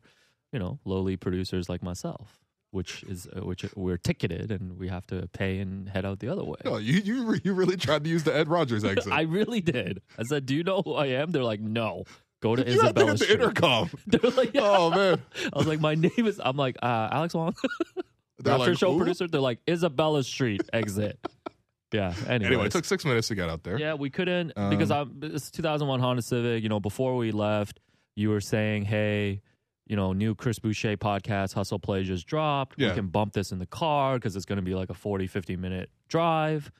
you know, lowly producers like myself, which is uh, which we're ticketed and we have to pay and head out the other way. No, you you, you really tried to use the Ed Rogers exit. I really did. I said, "Do you know who I am?" They're like, "No, go to you Isabella have to Street." The intercom. They're like, yeah. "Oh man!" I was like, "My name is." I'm like, uh, "Alex Wong." After like, show who? Producer, they're like, "Isabella Street exit." Yeah. Anyway, it took six minutes to get out there. Yeah, we couldn't um, because I'm, it's two thousand one Honda Civic. You know, before we left, you were saying, "Hey, you know, new Chris Boucher podcast, Hustle Play, just dropped. Yeah. We can bump this in the car because it's going to be like a forty, fifty-minute drive."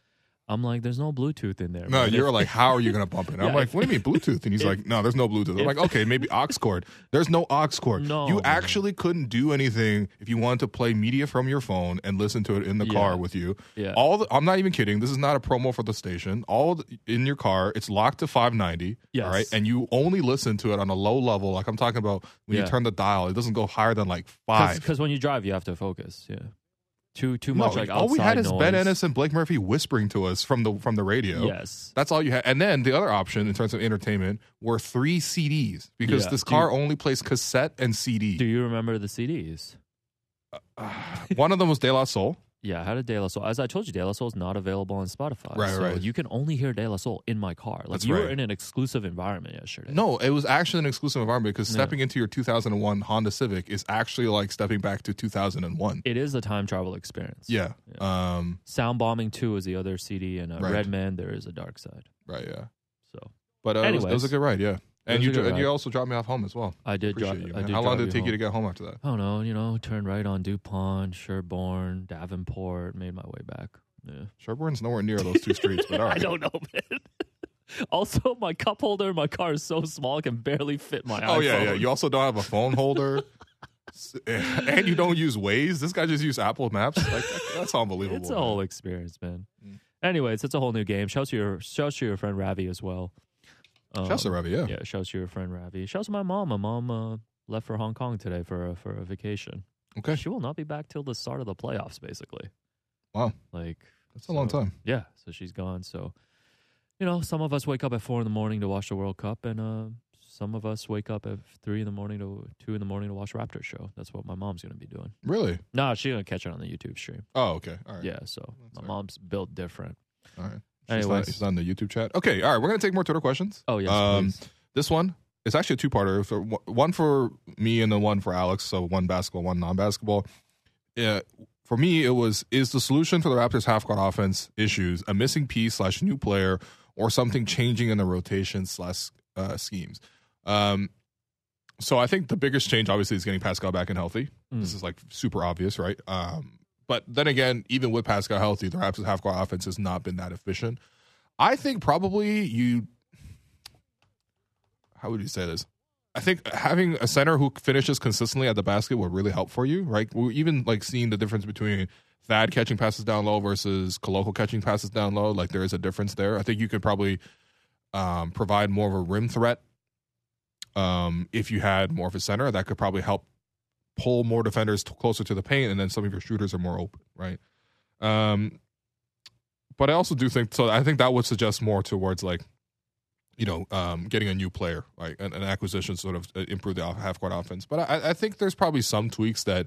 I'm like, there's no Bluetooth in there. No, man. You're like, how are you going to bump it? I'm yeah, like, what do you mean Bluetooth? And he's if, like, no, there's no Bluetooth. I'm if, like, okay, maybe aux cord. There's no aux cord. No, you man. actually couldn't do anything if you wanted to play media from your phone and listen to it in the yeah. car with you. Yeah. All the, I'm not even kidding. This is not a promo for the station. All the, in your car, it's locked to five ninety. Yes. All right. And you only listen to it on a low level. Like I'm talking about when yeah. you turn the dial, it doesn't go higher than like five. Because when you drive, you have to focus. Yeah. Too too much no, like outside all we had is noise. Ben Ennis and Blake Murphy whispering to us from the from the radio. Yes, that's all you had. And then the other option in terms of entertainment were three C Ds because yeah. this car you, only plays cassette and C D. Do you remember the C Ds? Uh, uh, one of them was De La Soul. Yeah, I had a De La Soul. As I told you, De La Soul is not available on Spotify. Right, so right. You can only hear De La Soul in my car. Like that's you right. were in an exclusive environment yesterday. No, it was actually an exclusive environment because stepping yeah. into your two thousand one Honda Civic is actually like stepping back to two thousand one. It is a time travel experience. Yeah. yeah. Um, Sound Bombing two is the other C D, and uh, right. Red Man, There Is a Dark Side. Right. Yeah. So, but uh, it was, it was a good ride. Yeah. And you, and you also dropped me off home as well. I did Appreciate drop you. I did How long did it take home. you to get home after that? I don't know. You know, turned right on DuPont, Sherbourne, Davenport, made my way back. Yeah. Sherbourne's nowhere near those two streets, but all right. I don't know, man. Also, my cup holder in my car is so small, it can barely fit my iPhone. Oh, yeah, yeah. You also don't have a phone holder. And you don't use Waze. This guy just used Apple Maps. Like, that's unbelievable. It's a man. whole experience, man. Mm. Anyways, it's a whole new game. Shout out to your, shout out to your friend Ravi as well. Um, shouts to Ravi, yeah. Yeah, shouts to your friend Ravi. Shouts to my mom. My mom uh, left for Hong Kong today for a, for a vacation. Okay. She will not be back till the start of the playoffs, basically. Wow. Like That's so, a long time. Yeah, so she's gone. So, you know, some of us wake up at four in the morning to watch the World Cup, and uh, some of us wake up at three in the morning to two in the morning to watch Raptors show. That's what my mom's going to be doing. Really? No, she's going to catch it on the YouTube stream. Oh, okay. All right. Yeah, so That's my right. mom's built different. All right. She's not, she's on the YouTube chat. Okay, all right. We're going to take more Twitter questions. Oh, yes, um, this one is actually a two-parter. For, one for me and then one for Alex. So one basketball, one non-basketball. Yeah, for me, it was, is the solution for the Raptors' half-court offense issues a missing piece slash new player or something changing in the rotation slash uh, schemes? Um, so I think the biggest change, obviously, is getting Pascal back and healthy. Mm. This is, like, super obvious, right? Um But then again, even with Pascal healthy, the Raptors' half-court offense has not been that efficient. I think probably you – how would you say this? I think having a center who finishes consistently at the basket would really help for you, right? We're even, like, seeing the difference between Thad catching passes down low versus Koloko catching passes down low. Like, there is a difference there. I think you could probably um, provide more of a rim threat um, if you had more of a center. That could probably help pull more defenders t- closer to the paint, and then some of your shooters are more open, right? Um, but I also do think, so I think that would suggest more towards, like, you know, um, getting a new player, like an, an acquisition sort of improve the half-court offense. But I, I think there's probably some tweaks that,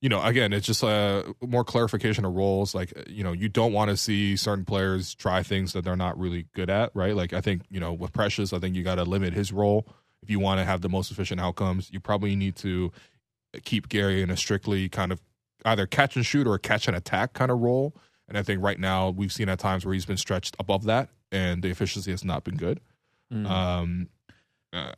you know, again, it's just uh, more clarification of roles. Like, you know, you don't want to see certain players try things that they're not really good at, right? Like, I think, you know, with Precious, I think you got to limit his role. If you want to have the most efficient outcomes, you probably need to keep Gary in a strictly kind of either catch and shoot or catch and attack kind of role. And I think right now we've seen at times where he's been stretched above that and the efficiency has not been good. Mm. Um,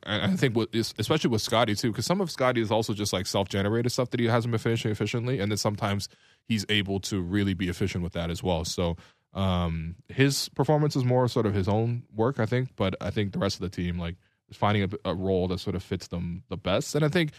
I think what is, especially with Scottie too, because some of Scottie is also just like self-generated stuff that he hasn't been finishing efficiently. And then sometimes he's able to really be efficient with that as well. So um, his performance is more sort of his own work, I think, but I think the rest of the team, like, is finding a, a role that sort of fits them the best. And I think,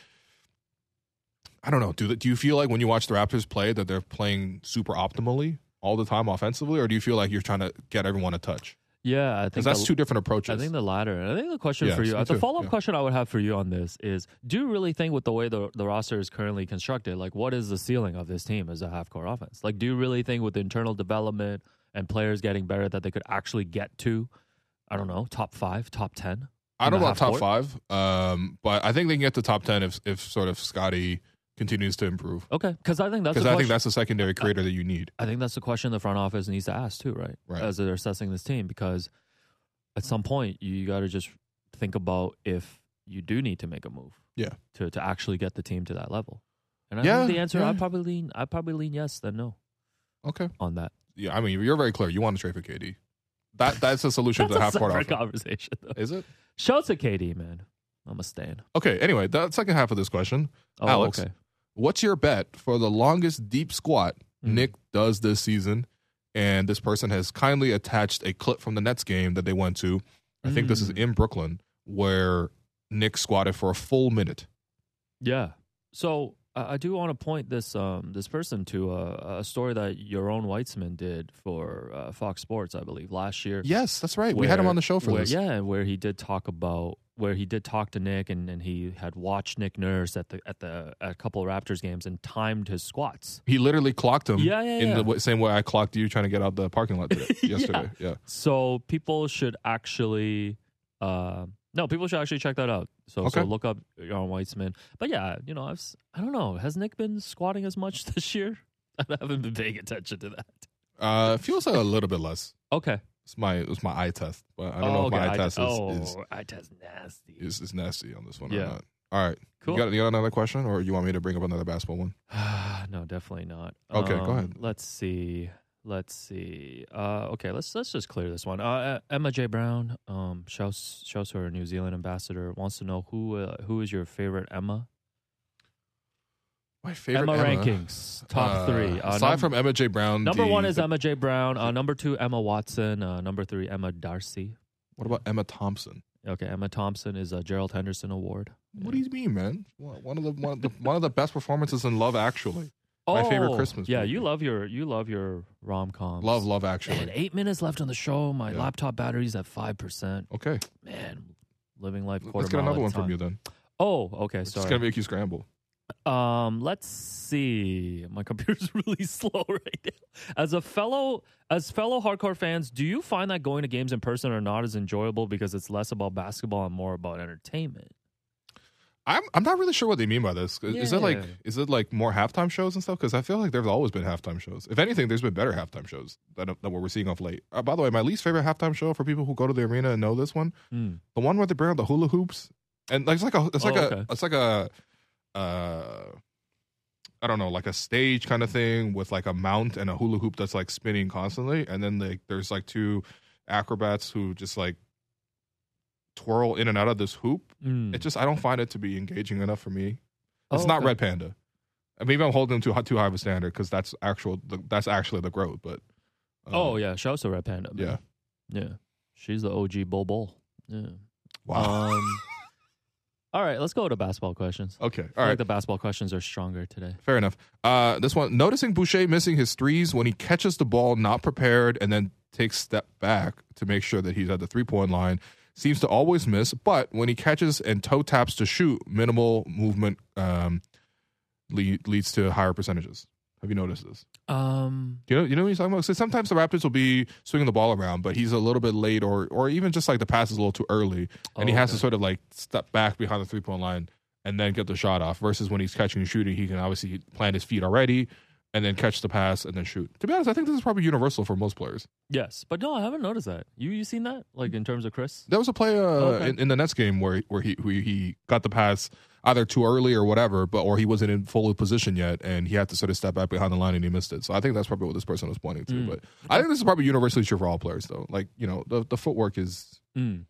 I don't know. Do, do you feel like when you watch the Raptors play that they're playing super optimally all the time offensively, or do you feel like you're trying to get everyone a touch? Yeah, I think because that's the, two different approaches. I think the latter. And I think the question yes, for you, the follow-up yeah. question I would have for you on this is: do you really think, with the way the, the roster is currently constructed, like what is the ceiling of this team as a half-court offense? Like, do you really think with internal development and players getting better that they could actually get to, I don't know, top five, top ten? I don't know about top five, um, but I think they can get to top ten if if sort of Scottie continues to improve. Okay, because I think that's because I question. think that's the secondary creator I, that you need. I think that's the question the front office needs to ask too, right? Right. As they're assessing this team, because at some point you got to just think about if you do need to make a move, yeah, to, to actually get the team to that level. And I yeah, think the answer yeah. I probably lean I probably lean yes then no. Okay. On that. Yeah, I mean you're very clear. You want to trade for K D. That that's the solution that's to the half court offense. Conversation, though. Is it? Shout to K D, man. I'm a stan. Okay. Anyway, the second half of this question, oh, Alex. Okay. What's your bet for the longest deep squat mm. Nick does this season? And this person has kindly attached a clip from the Nets game that they went to. I mm. think this is in Brooklyn, where Nick squatted for a full minute. Yeah. So I do want to point this um, this person to a, a story that Jaron Weitzman did for uh, Fox Sports, I believe, last year. Yes, that's right. Where, we had him on the show for where, this. Yeah, where he did talk about where he did talk to Nick, and, and he had watched Nick Nurse at the at the at a couple of Raptors games and timed his squats. He literally clocked him yeah, yeah, yeah. in the same way I clocked you trying to get out the parking lot today, yesterday. Yeah. yeah. So people should actually. Uh, No, people should actually check that out. So, okay. so look up Jaron Weitzman. But yeah, you know, I've, I don't know. Has Nick been squatting as much this year? I haven't been paying attention to that. Uh, feels like a little bit less. Okay. It's my it was my eye test. But I don't oh, know if okay. my eye, eye test is... Oh, is, eye test nasty. Is, is nasty on this one yeah. or not. All right. Cool. You got, you got another question, or you want me to bring up another basketball one? No, definitely not. Okay, um, go ahead. Let's see. Let's see. Uh, okay, let's let's just clear this one. Uh, Emma J. Brown, um, shouts shouts to her New Zealand ambassador, wants to know who uh, who is your favorite Emma? My favorite Emma, Emma. rankings, top uh, three. Uh, aside num- from Emma J. Brown, number the, one is the, Emma J. Brown. Uh, number two, Emma Watson. Uh, number three, Emma Darcy. What about Emma Thompson? Okay, Emma Thompson is a Gerald Henderson Award. What do you mean, man? One of the one of the, one of the best performances in Love Actually. My favorite Christmas movie. Yeah, you love your you love your rom-coms. Love, love, actually. Man, eight minutes left on the show. My yeah. laptop battery's at five percent. Okay. Man, living life quarter mile at a time. Let's get another one from you then. Oh, okay, it's sorry. It's going to make you scramble. Um, let's see. My computer's really slow right now. As a fellow, as fellow hardcore fans, do you find that going to games in person are not as enjoyable because it's less about basketball and more about entertainment? I'm I'm not really sure what they mean by this. Is, yeah. is it like is it like more halftime shows and stuff? Because I feel like there's always been halftime shows. If anything, there's been better halftime shows than, than what we're seeing off late. Uh, by the way, my least favorite halftime show for people who go to the arena and know this one, mm. the one where they bring out the hula hoops, and like, it's like a it's like oh, okay. a it's like a uh, I don't know, like a stage kind of thing with like a mount and a hula hoop that's like spinning constantly, and then like there's like two acrobats who just like twirl in and out of this hoop. Mm. It just I don't find it to be engaging enough for me. It's oh, not okay. Red Panda. I mean, maybe I'm holding them too too high of a standard because that's actual that's actually the growth. But um, oh yeah, shouts to Red Panda. Man. Yeah, yeah, she's the O G Bull Bull. Yeah. Wow. Um, all right, let's go to basketball questions. Okay, all I feel right. Like the basketball questions are stronger today. Fair enough. Uh, this one, noticing Boucher missing his threes when he catches the ball not prepared and then takes step back to make sure that he's at the three point line. Seems to always miss, but when he catches and toe taps to shoot, minimal movement um, lead, leads to higher percentages. Have you noticed this? Um, you know, you know what he's talking about? So sometimes the Raptors will be swinging the ball around, but he's a little bit late, or or even just like the pass is a little too early, and oh, he has okay. to sort of like step back behind the three-point line and then get the shot off, versus when he's catching and shooting, he can obviously plant his feet already and then catch the pass and then shoot. To be honest, I think this is probably universal for most players. Yes, but no, I haven't noticed that. You you seen that? Like in terms of Chris, there was a play uh, okay. in, in the Nets game where where he where he got the pass either too early or whatever, but or he wasn't in full position yet, and he had to sort of step back behind the line and he missed it. So I think that's probably what this person was pointing to. Mm. But I think this is probably universally true for all players, though. Like you know, the the footwork is mm.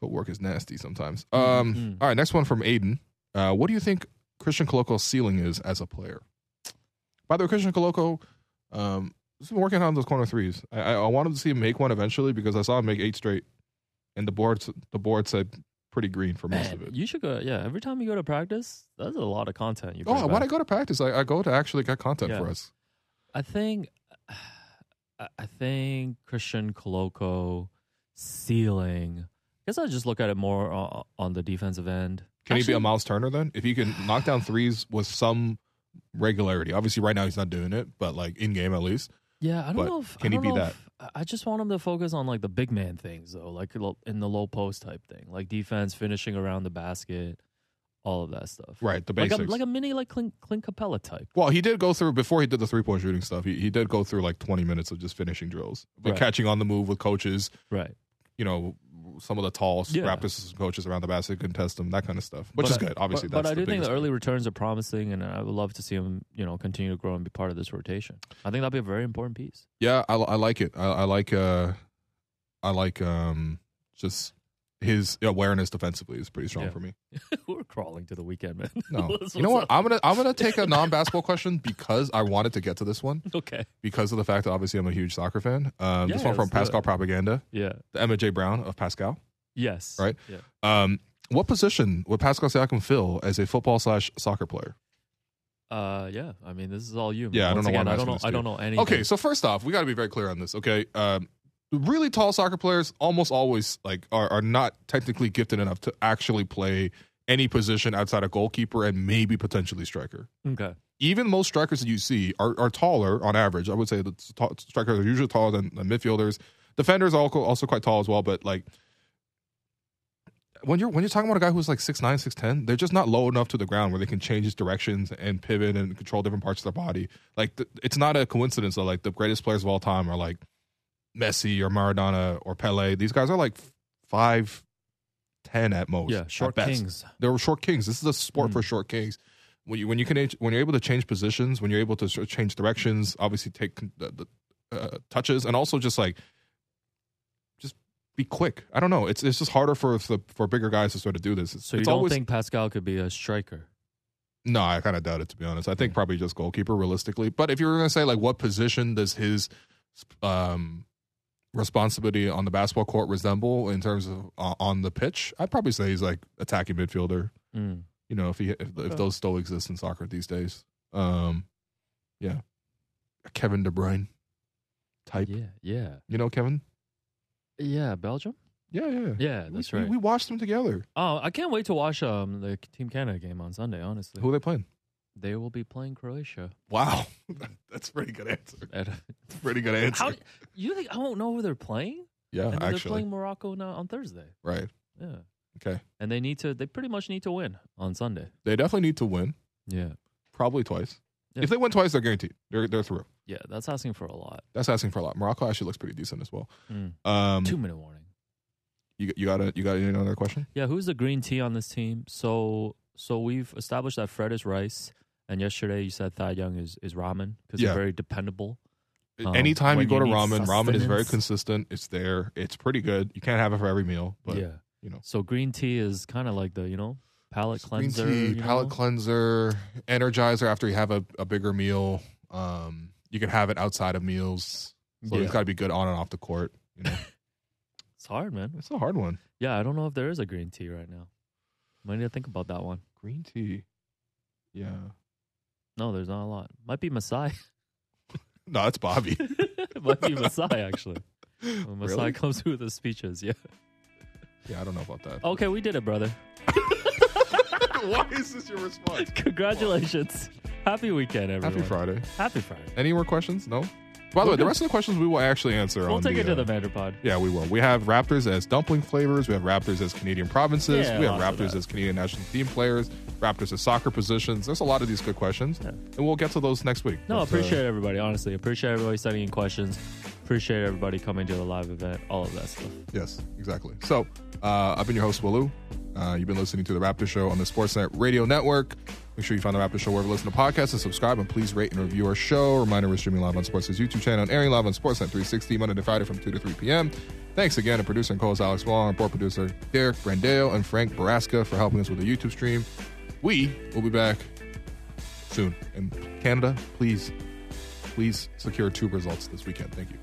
footwork is nasty sometimes. Mm. Um, mm. All right, next one from Aiden. Uh, what do you think Christian Koloko's ceiling is as a player? By the way, Christian Koloko um, has been working on those corner threes. I, I, I wanted to see him make one eventually because I saw him make eight straight, and the board the board said pretty green for most Man, of it. You should go. Yeah, every time you go to practice, that's a lot of content. You oh, back. When I go to practice, I, I go to actually get content yeah. for us. I think, I think Christian Koloko ceiling. I guess I just look at it more uh, on the defensive end. Can actually, he be a Miles Turner then? If you can knock down threes with some regularity, obviously right now he's not doing it, but like in game at least. Yeah, I don't but know if can I don't he be that. If, I just want him to focus on like the big man things though, like in the low post type thing, like defense, finishing around the basket, all of that stuff. Right, the basics, like a, like a mini like Clint, Clint Capella type. Well, he did go through before he did the three point shooting stuff. He he did go through like twenty minutes of just finishing drills, like right. catching on the move with coaches. Right, you know. Some of the tall yeah. Raptors coaches around the basket contest them, that kind of stuff, which but is good. Obviously, but, that's but I do think the early returns are promising, and I would love to see him, you know, continue to grow and be part of this rotation. I think that'd be a very important piece. Yeah, I, I like it. I, I like, uh, I like um, just his awareness defensively is pretty strong yeah. for me. We're crawling to the weekend, man. No, you know what? Up. I'm gonna I'm gonna take a non-basketball question because I wanted to get to this one. Okay. Because of the fact that obviously I'm a huge soccer fan. Um, yeah, this one from Pascal Propaganda. Yeah. The Emma J. Brown of Pascal. Yes. Right. Yeah. Um, what position would Pascal Siakam fill as a football slash soccer player? Uh, yeah. I mean, this is all you. Man. Yeah. Once I don't know. Again, why I don't know. I don't know anything. Okay. So first off, we got to be very clear on this. Okay. Um. Really tall soccer players almost always like are, are not technically gifted enough to actually play any position outside of goalkeeper and maybe potentially striker. Okay. Even most strikers that you see are, are taller on average. I would say that strikers are usually taller than, than midfielders. Defenders are also quite tall as well, but like when you're when you're talking about a guy who's like six nine, six ten, they're just not low enough to the ground where they can change his directions and pivot and control different parts of their body. Like th- it's not a coincidence that like the greatest players of all time are like Messi or Maradona or Pele. These guys are like five ten at most. Yeah, short kings. They were short kings. This is a sport mm. for short kings. When you when you can when you're able to change positions, when you're able to change directions, obviously take the, the uh, touches, and also just like just be quick. I don't know. It's it's just harder for the for bigger guys to sort of do this. It's, so you it's don't always, think Pascal could be a striker? No, I kind of doubt it, to be honest. I think probably just goalkeeper realistically. But if you were going to say like what position does his um responsibility on the basketball court resemble in terms of uh, on the pitch, I'd probably say he's like attacking midfielder. Mm. You know, if he if, okay. if those still exist in soccer these days. Um, yeah, a Kevin De Bruyne type. Yeah, yeah. You know Kevin? Yeah, Belgium. Yeah, yeah, yeah. That's we, right. We, we watched them together. Oh, I can't wait to watch um the Team Canada game on Sunday. Honestly, who are they playing? They will be playing Croatia. Wow. That's a pretty good answer. That's a pretty good answer. How, you think I won't know who they're playing? Yeah, and actually. They're playing Morocco now on Thursday. Right. Yeah. Okay. And they need to, they pretty much need to win on Sunday. They definitely need to win. Yeah. Probably twice. Yeah. If they win twice, they're guaranteed. They're they're through. Yeah, that's asking for a lot. That's asking for a lot. Morocco actually looks pretty decent as well. Mm. Um, Two minute warning. You you got a, you got another question? Yeah, who's the green tea on this team? So so we've established that Fred is rice. And yesterday you said Thad Young is, is ramen because yeah. they're very dependable. Um, Anytime you go you to ramen, sustenance. Ramen is very consistent. It's there. It's pretty good. You can't have it for every meal. But, yeah. you know. So green tea is kind of like the, you know, palate it's cleanser. Green tea, palate know? cleanser, energizer after you have a, a bigger meal. Um, you can have it outside of meals. So yeah. it's got to be good on and off the court. You know, it's hard, man. It's a hard one. Yeah, I don't know if there is a green tea right now. I need to think about that one. Green tea. Yeah. No, there's not a lot. Might be Masai. No, it's Bobby. It might be Masai, actually. When Masai really? comes through with his speeches, yeah. Yeah, I don't know about that. Okay, we did it, brother. Why is this your response? Congratulations. Happy weekend, everyone. Happy Friday. Happy Friday. Any more questions? No? By the way, the rest of the questions we will actually answer we'll on the... We'll take it to uh, the Vanderpod. Yeah, we will. We have Raptors as dumpling flavors. We have Raptors as Canadian provinces. Yeah, we have Raptors as Canadian national team players. Raptors as soccer positions. There's a lot of these good questions. Yeah. And we'll get to those next week. No, but, appreciate uh, everybody, honestly. Appreciate everybody sending in questions. Appreciate everybody coming to the live event. All of that stuff. Yes, exactly. So, uh, I've been your host, Walu. Uh, you've been listening to The Raptor Show on the Sportsnet Radio Network. Make sure you find The Raptor Show wherever you listen to podcasts and subscribe, and please rate and review our show. Reminder, we're streaming live on Sportsnet's YouTube channel and airing live on Sportsnet three sixty Monday to Friday from two to three p.m. Thanks again to producer and co-host Alex Wong, board producer Derek Brandeo, and Frank Baraska for helping us with the YouTube stream. We will be back soon. And Canada, please, please secure two results this weekend. Thank you.